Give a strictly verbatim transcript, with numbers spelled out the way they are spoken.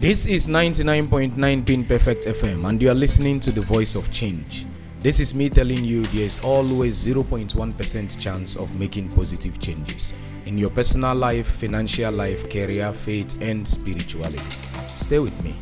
This is ninety-nine point nine Pin Perfect F M, and you are listening to the Voice of Change. This is me telling you there is always zero point one percent chance of making positive changes in your personal life, financial life, career, faith, and spirituality. Stay with me.